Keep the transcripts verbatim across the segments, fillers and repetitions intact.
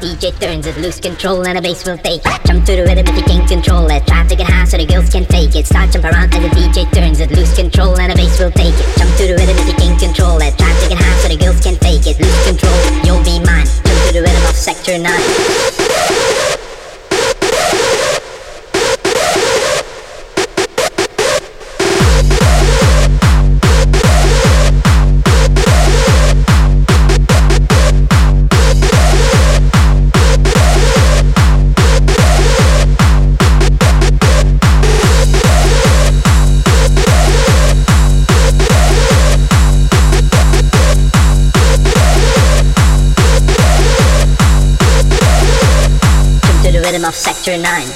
D J turns it loose control and a bass will take it. Jump to the rhythm if you can't control it. Try to get high so the girls can take it. Start jump around as the D J turns it loose control and a bass will take it. Jump to the rhythm if you can't control it. Try to get high so the girls can take it. Loose control, you'll be mine. Jump to the rhythm of Sector nine. Of Sector nine.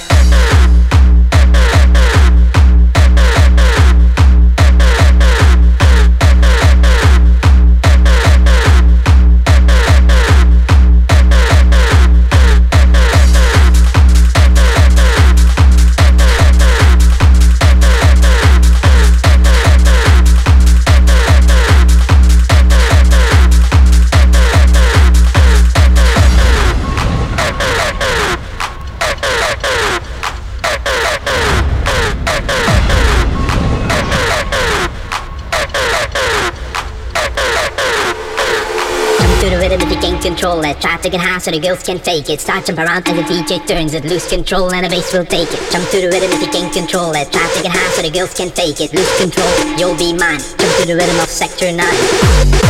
Control it, try to get high so the girls can take it. Start jump around as the D J turns it. Lose control and the bass will take it. Jump to the rhythm if you can't control it. Try to get high so the girls can take it. Lose control, you'll be mine. Jump to the rhythm of Sector nine.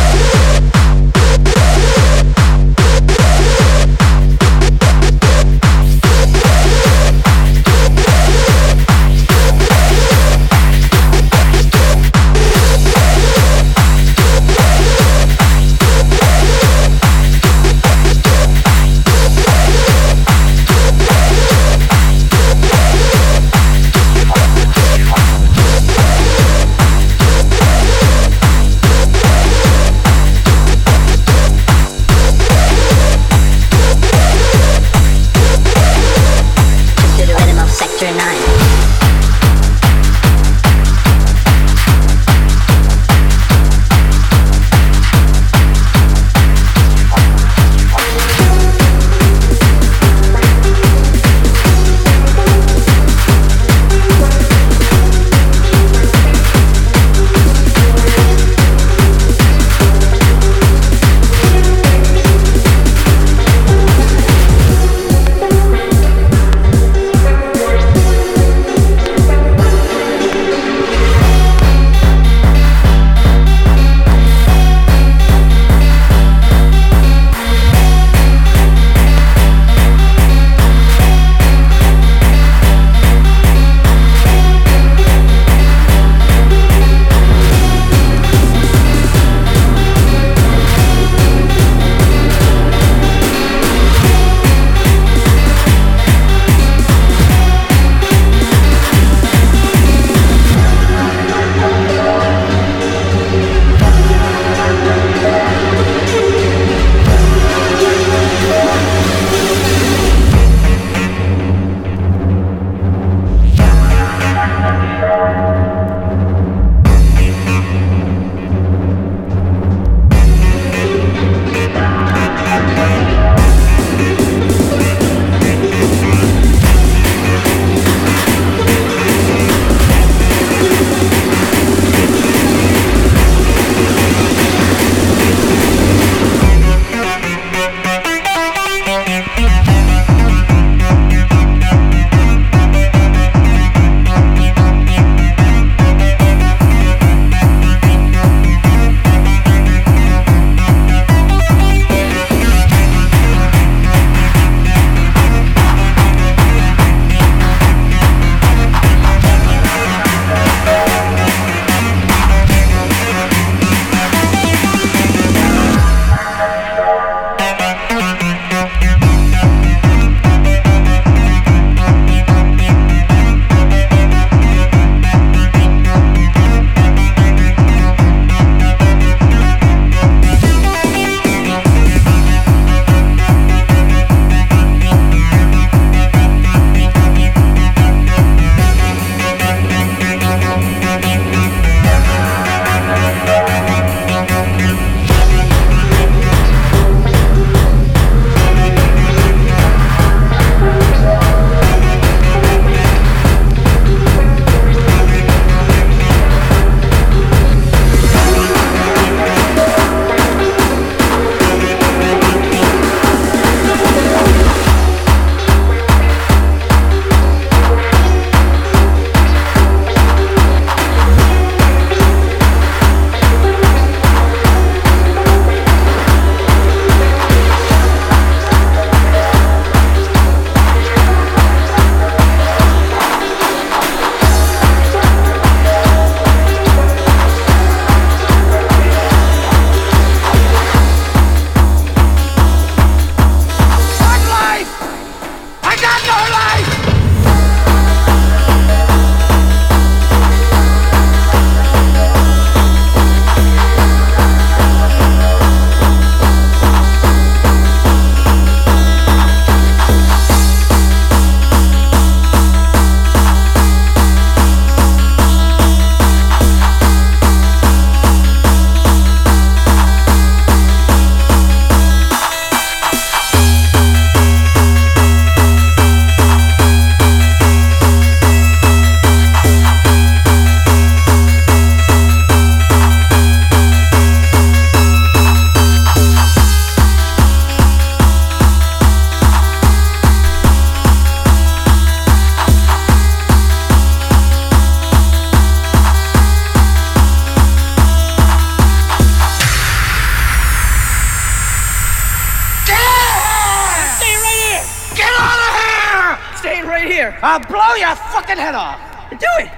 I'll blow your fucking head off. Do it.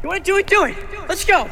You want to do it? Do it. Let's go.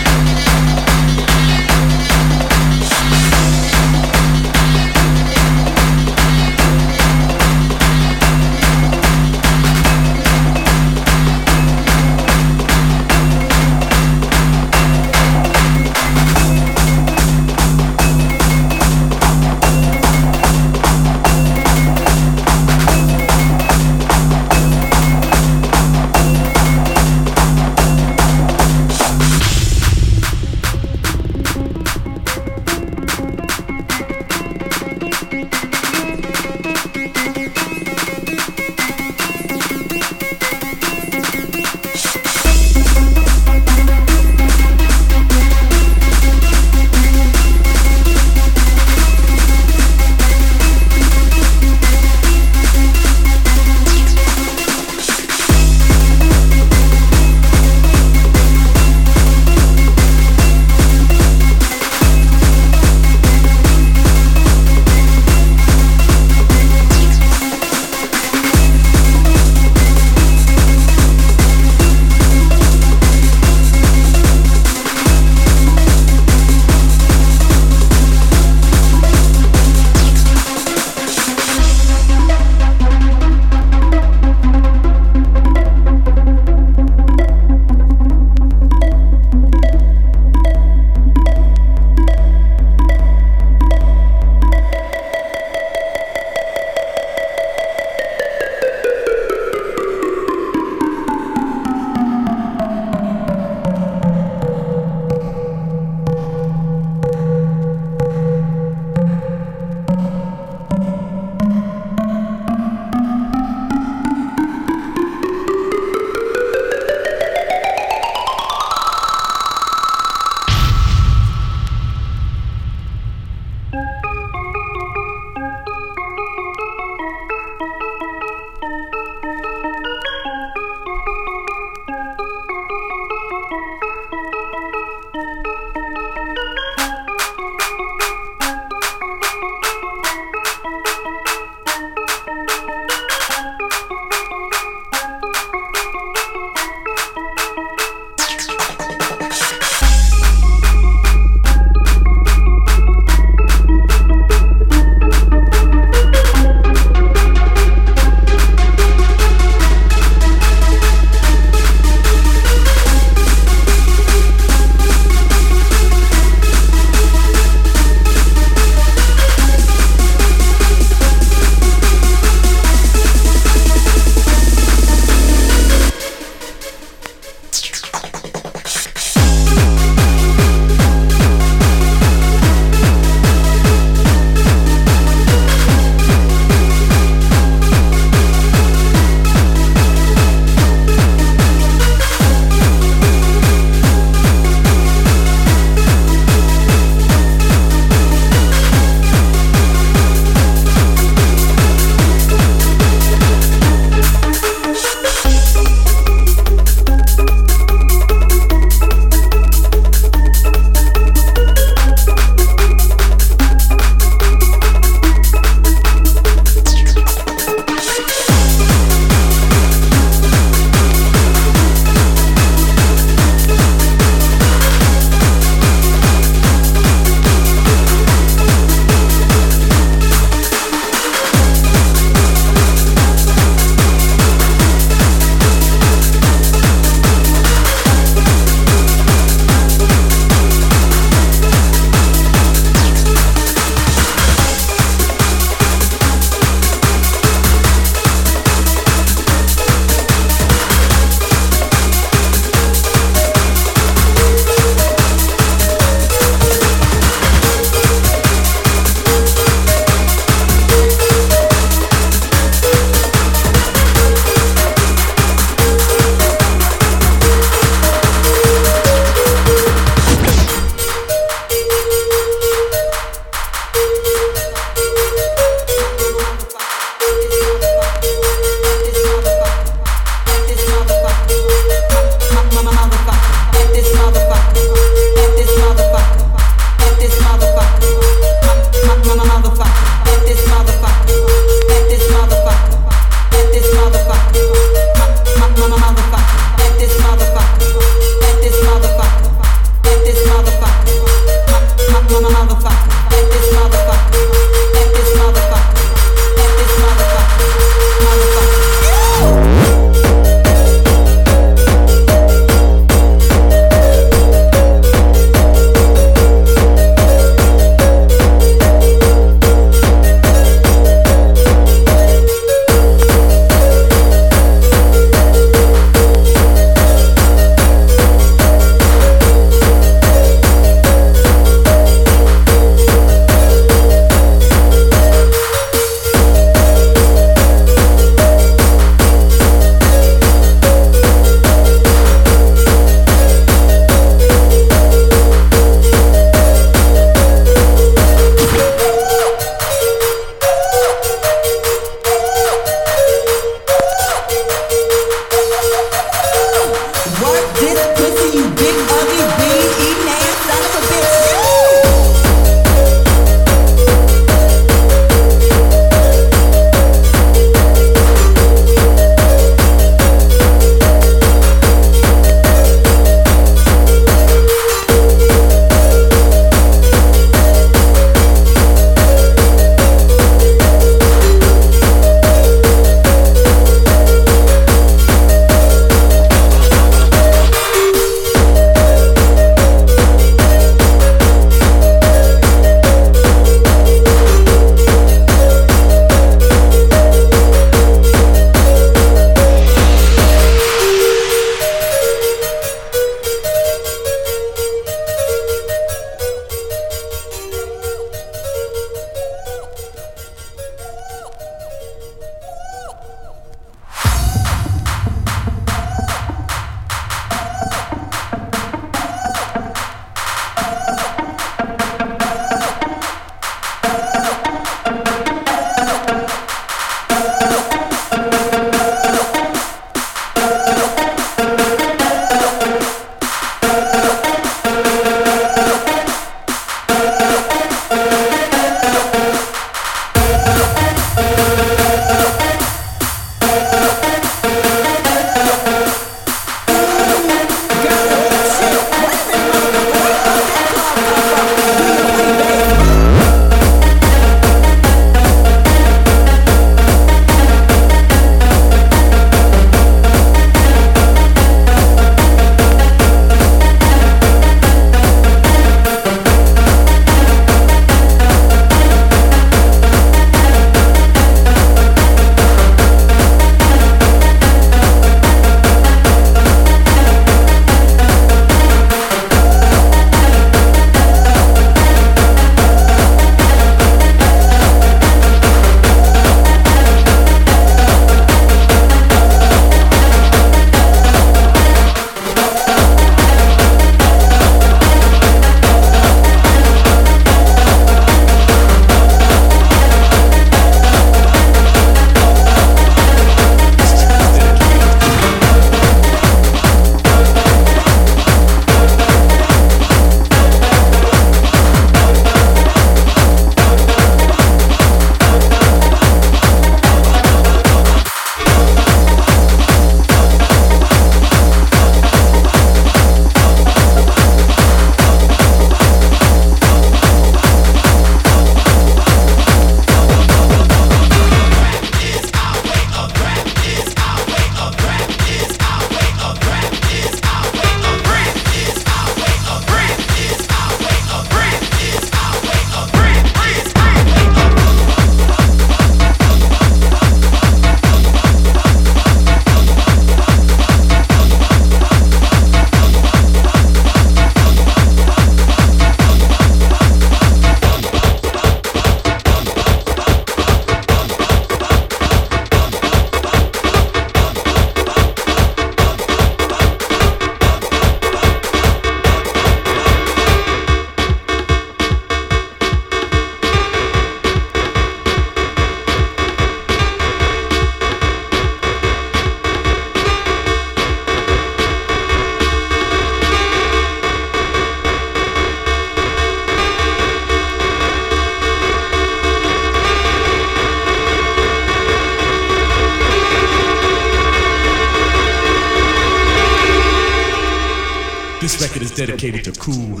This record is dedicated to Kool.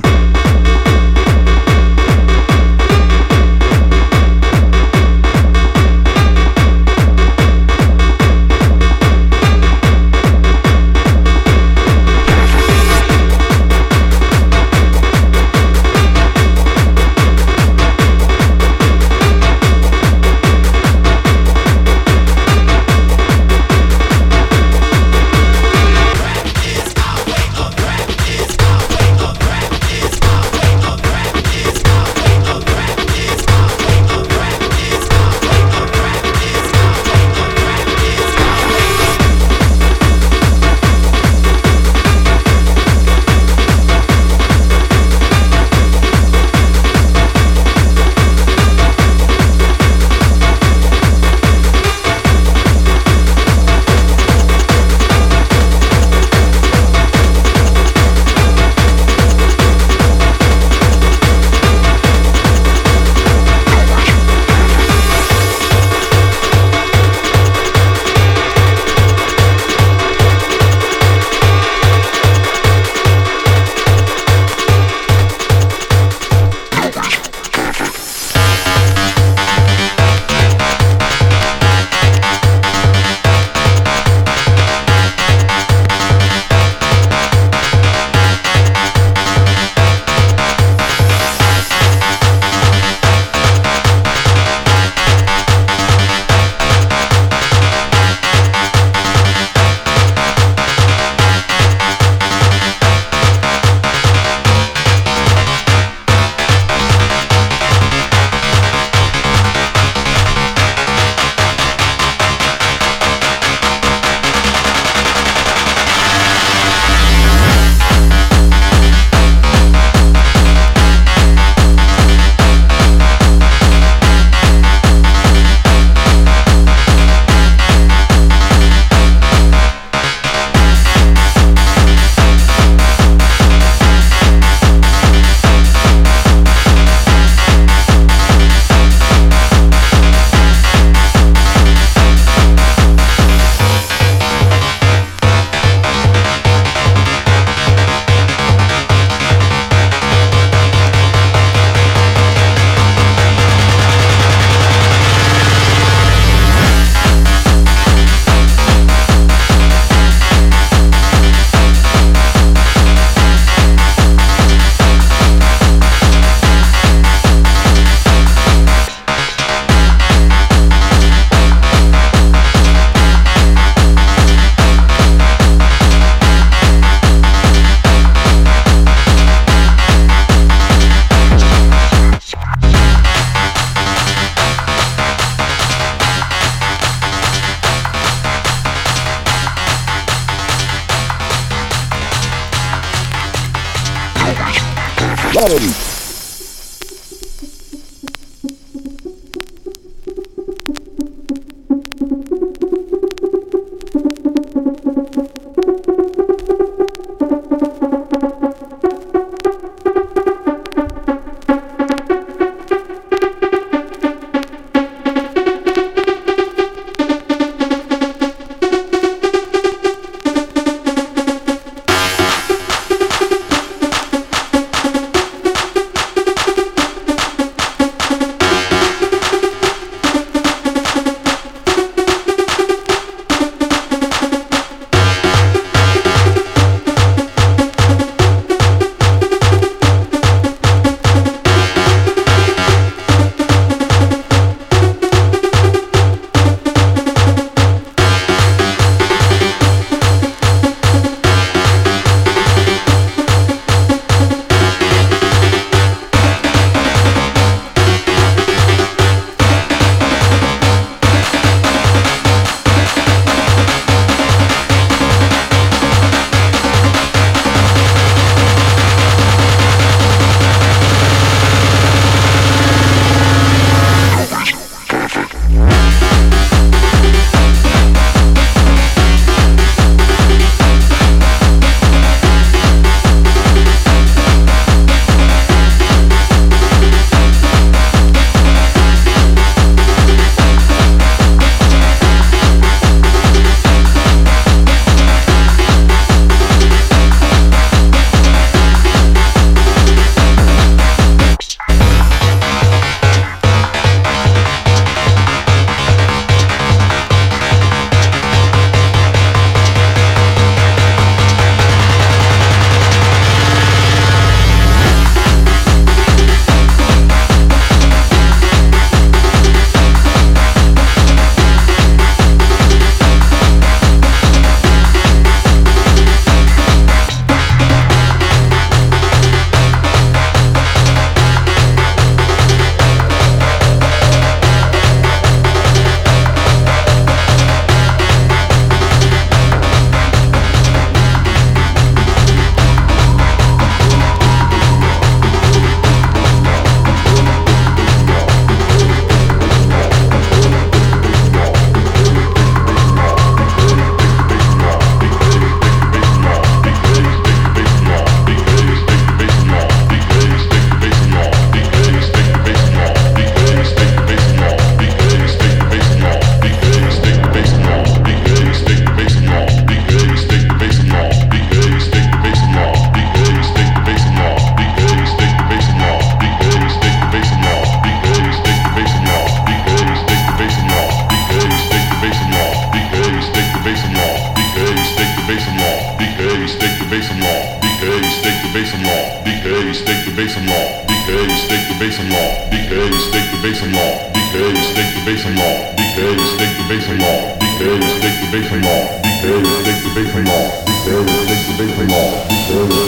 baseline off. Take the baseline off. Take the baseline off. Take the baseline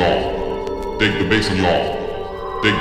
off. Take the baseline off.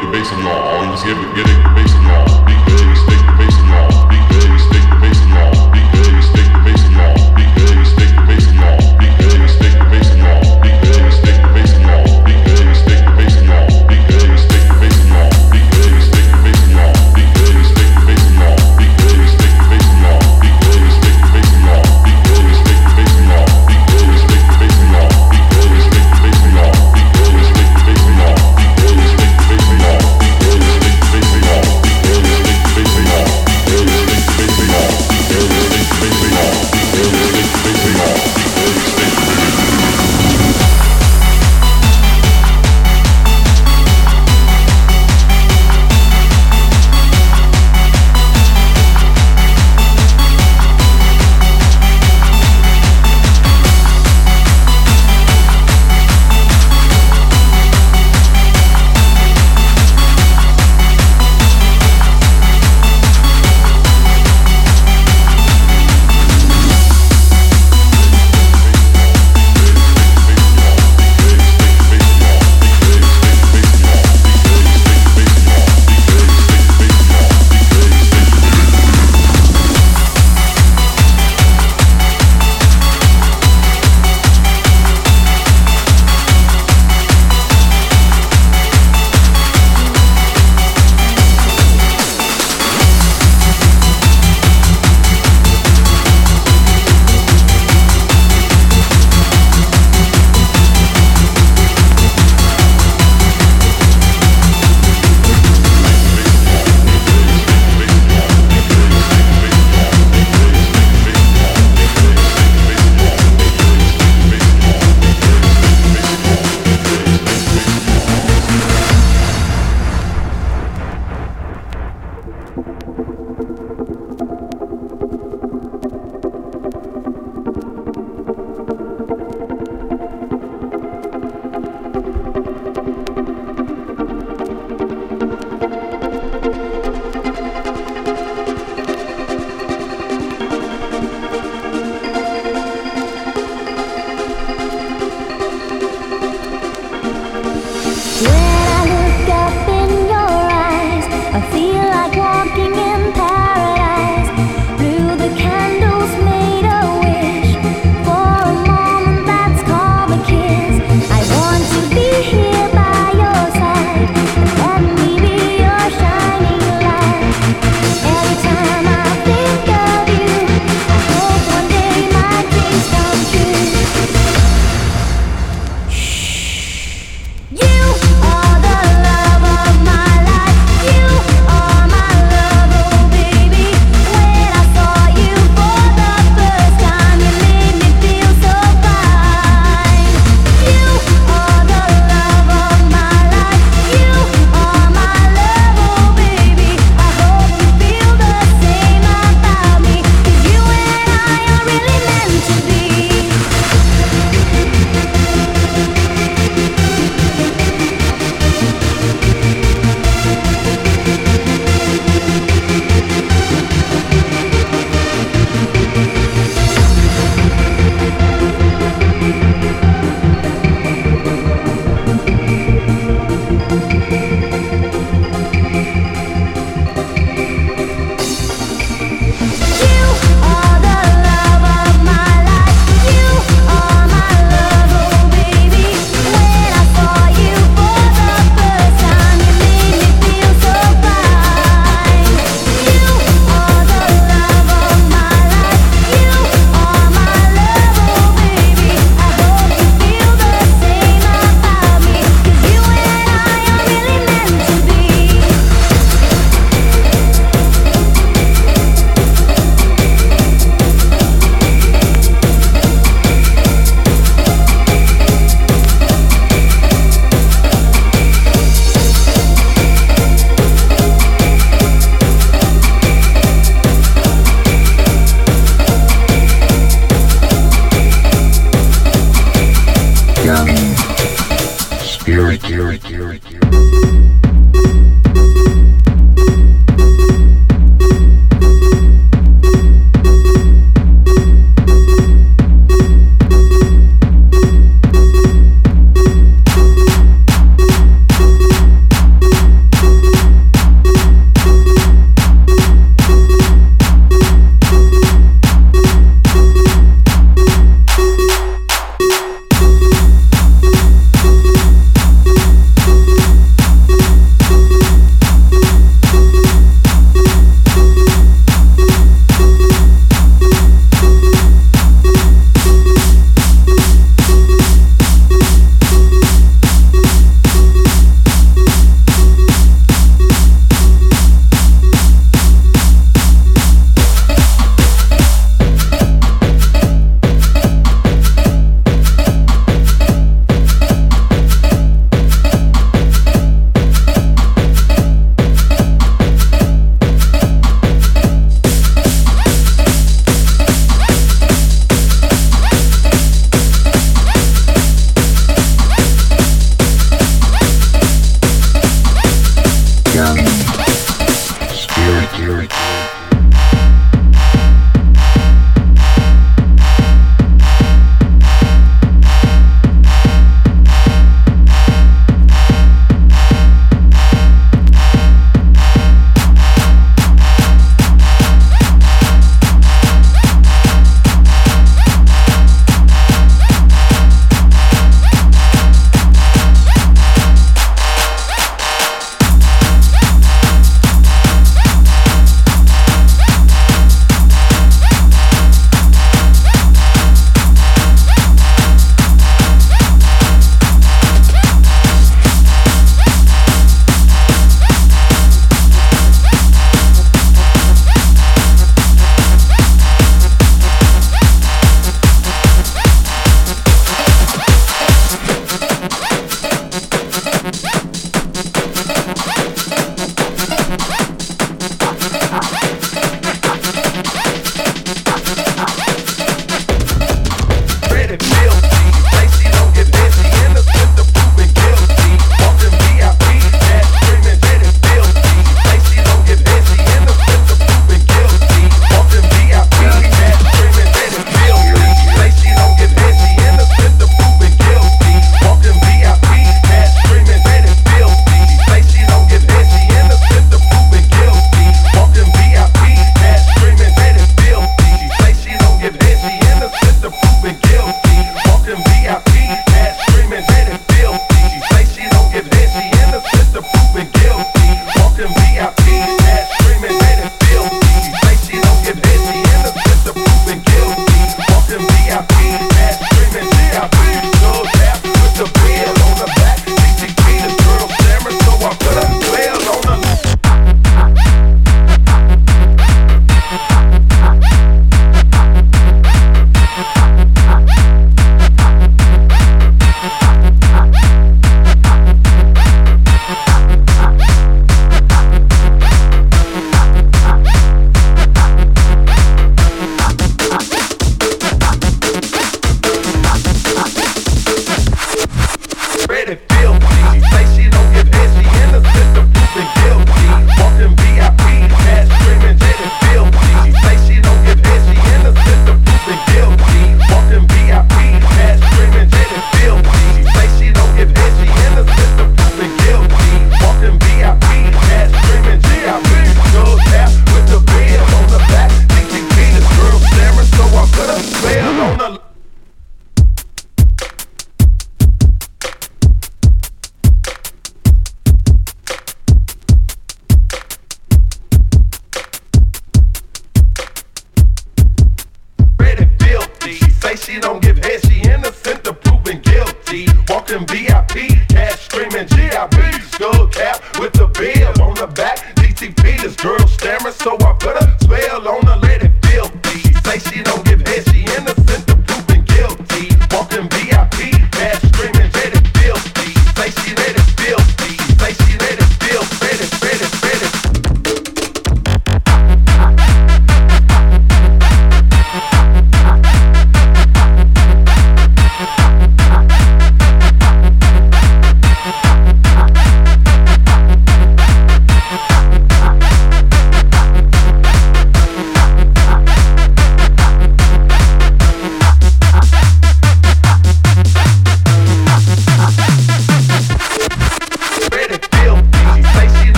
spirit, spirit, spirit, spirit.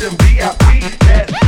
them V I P that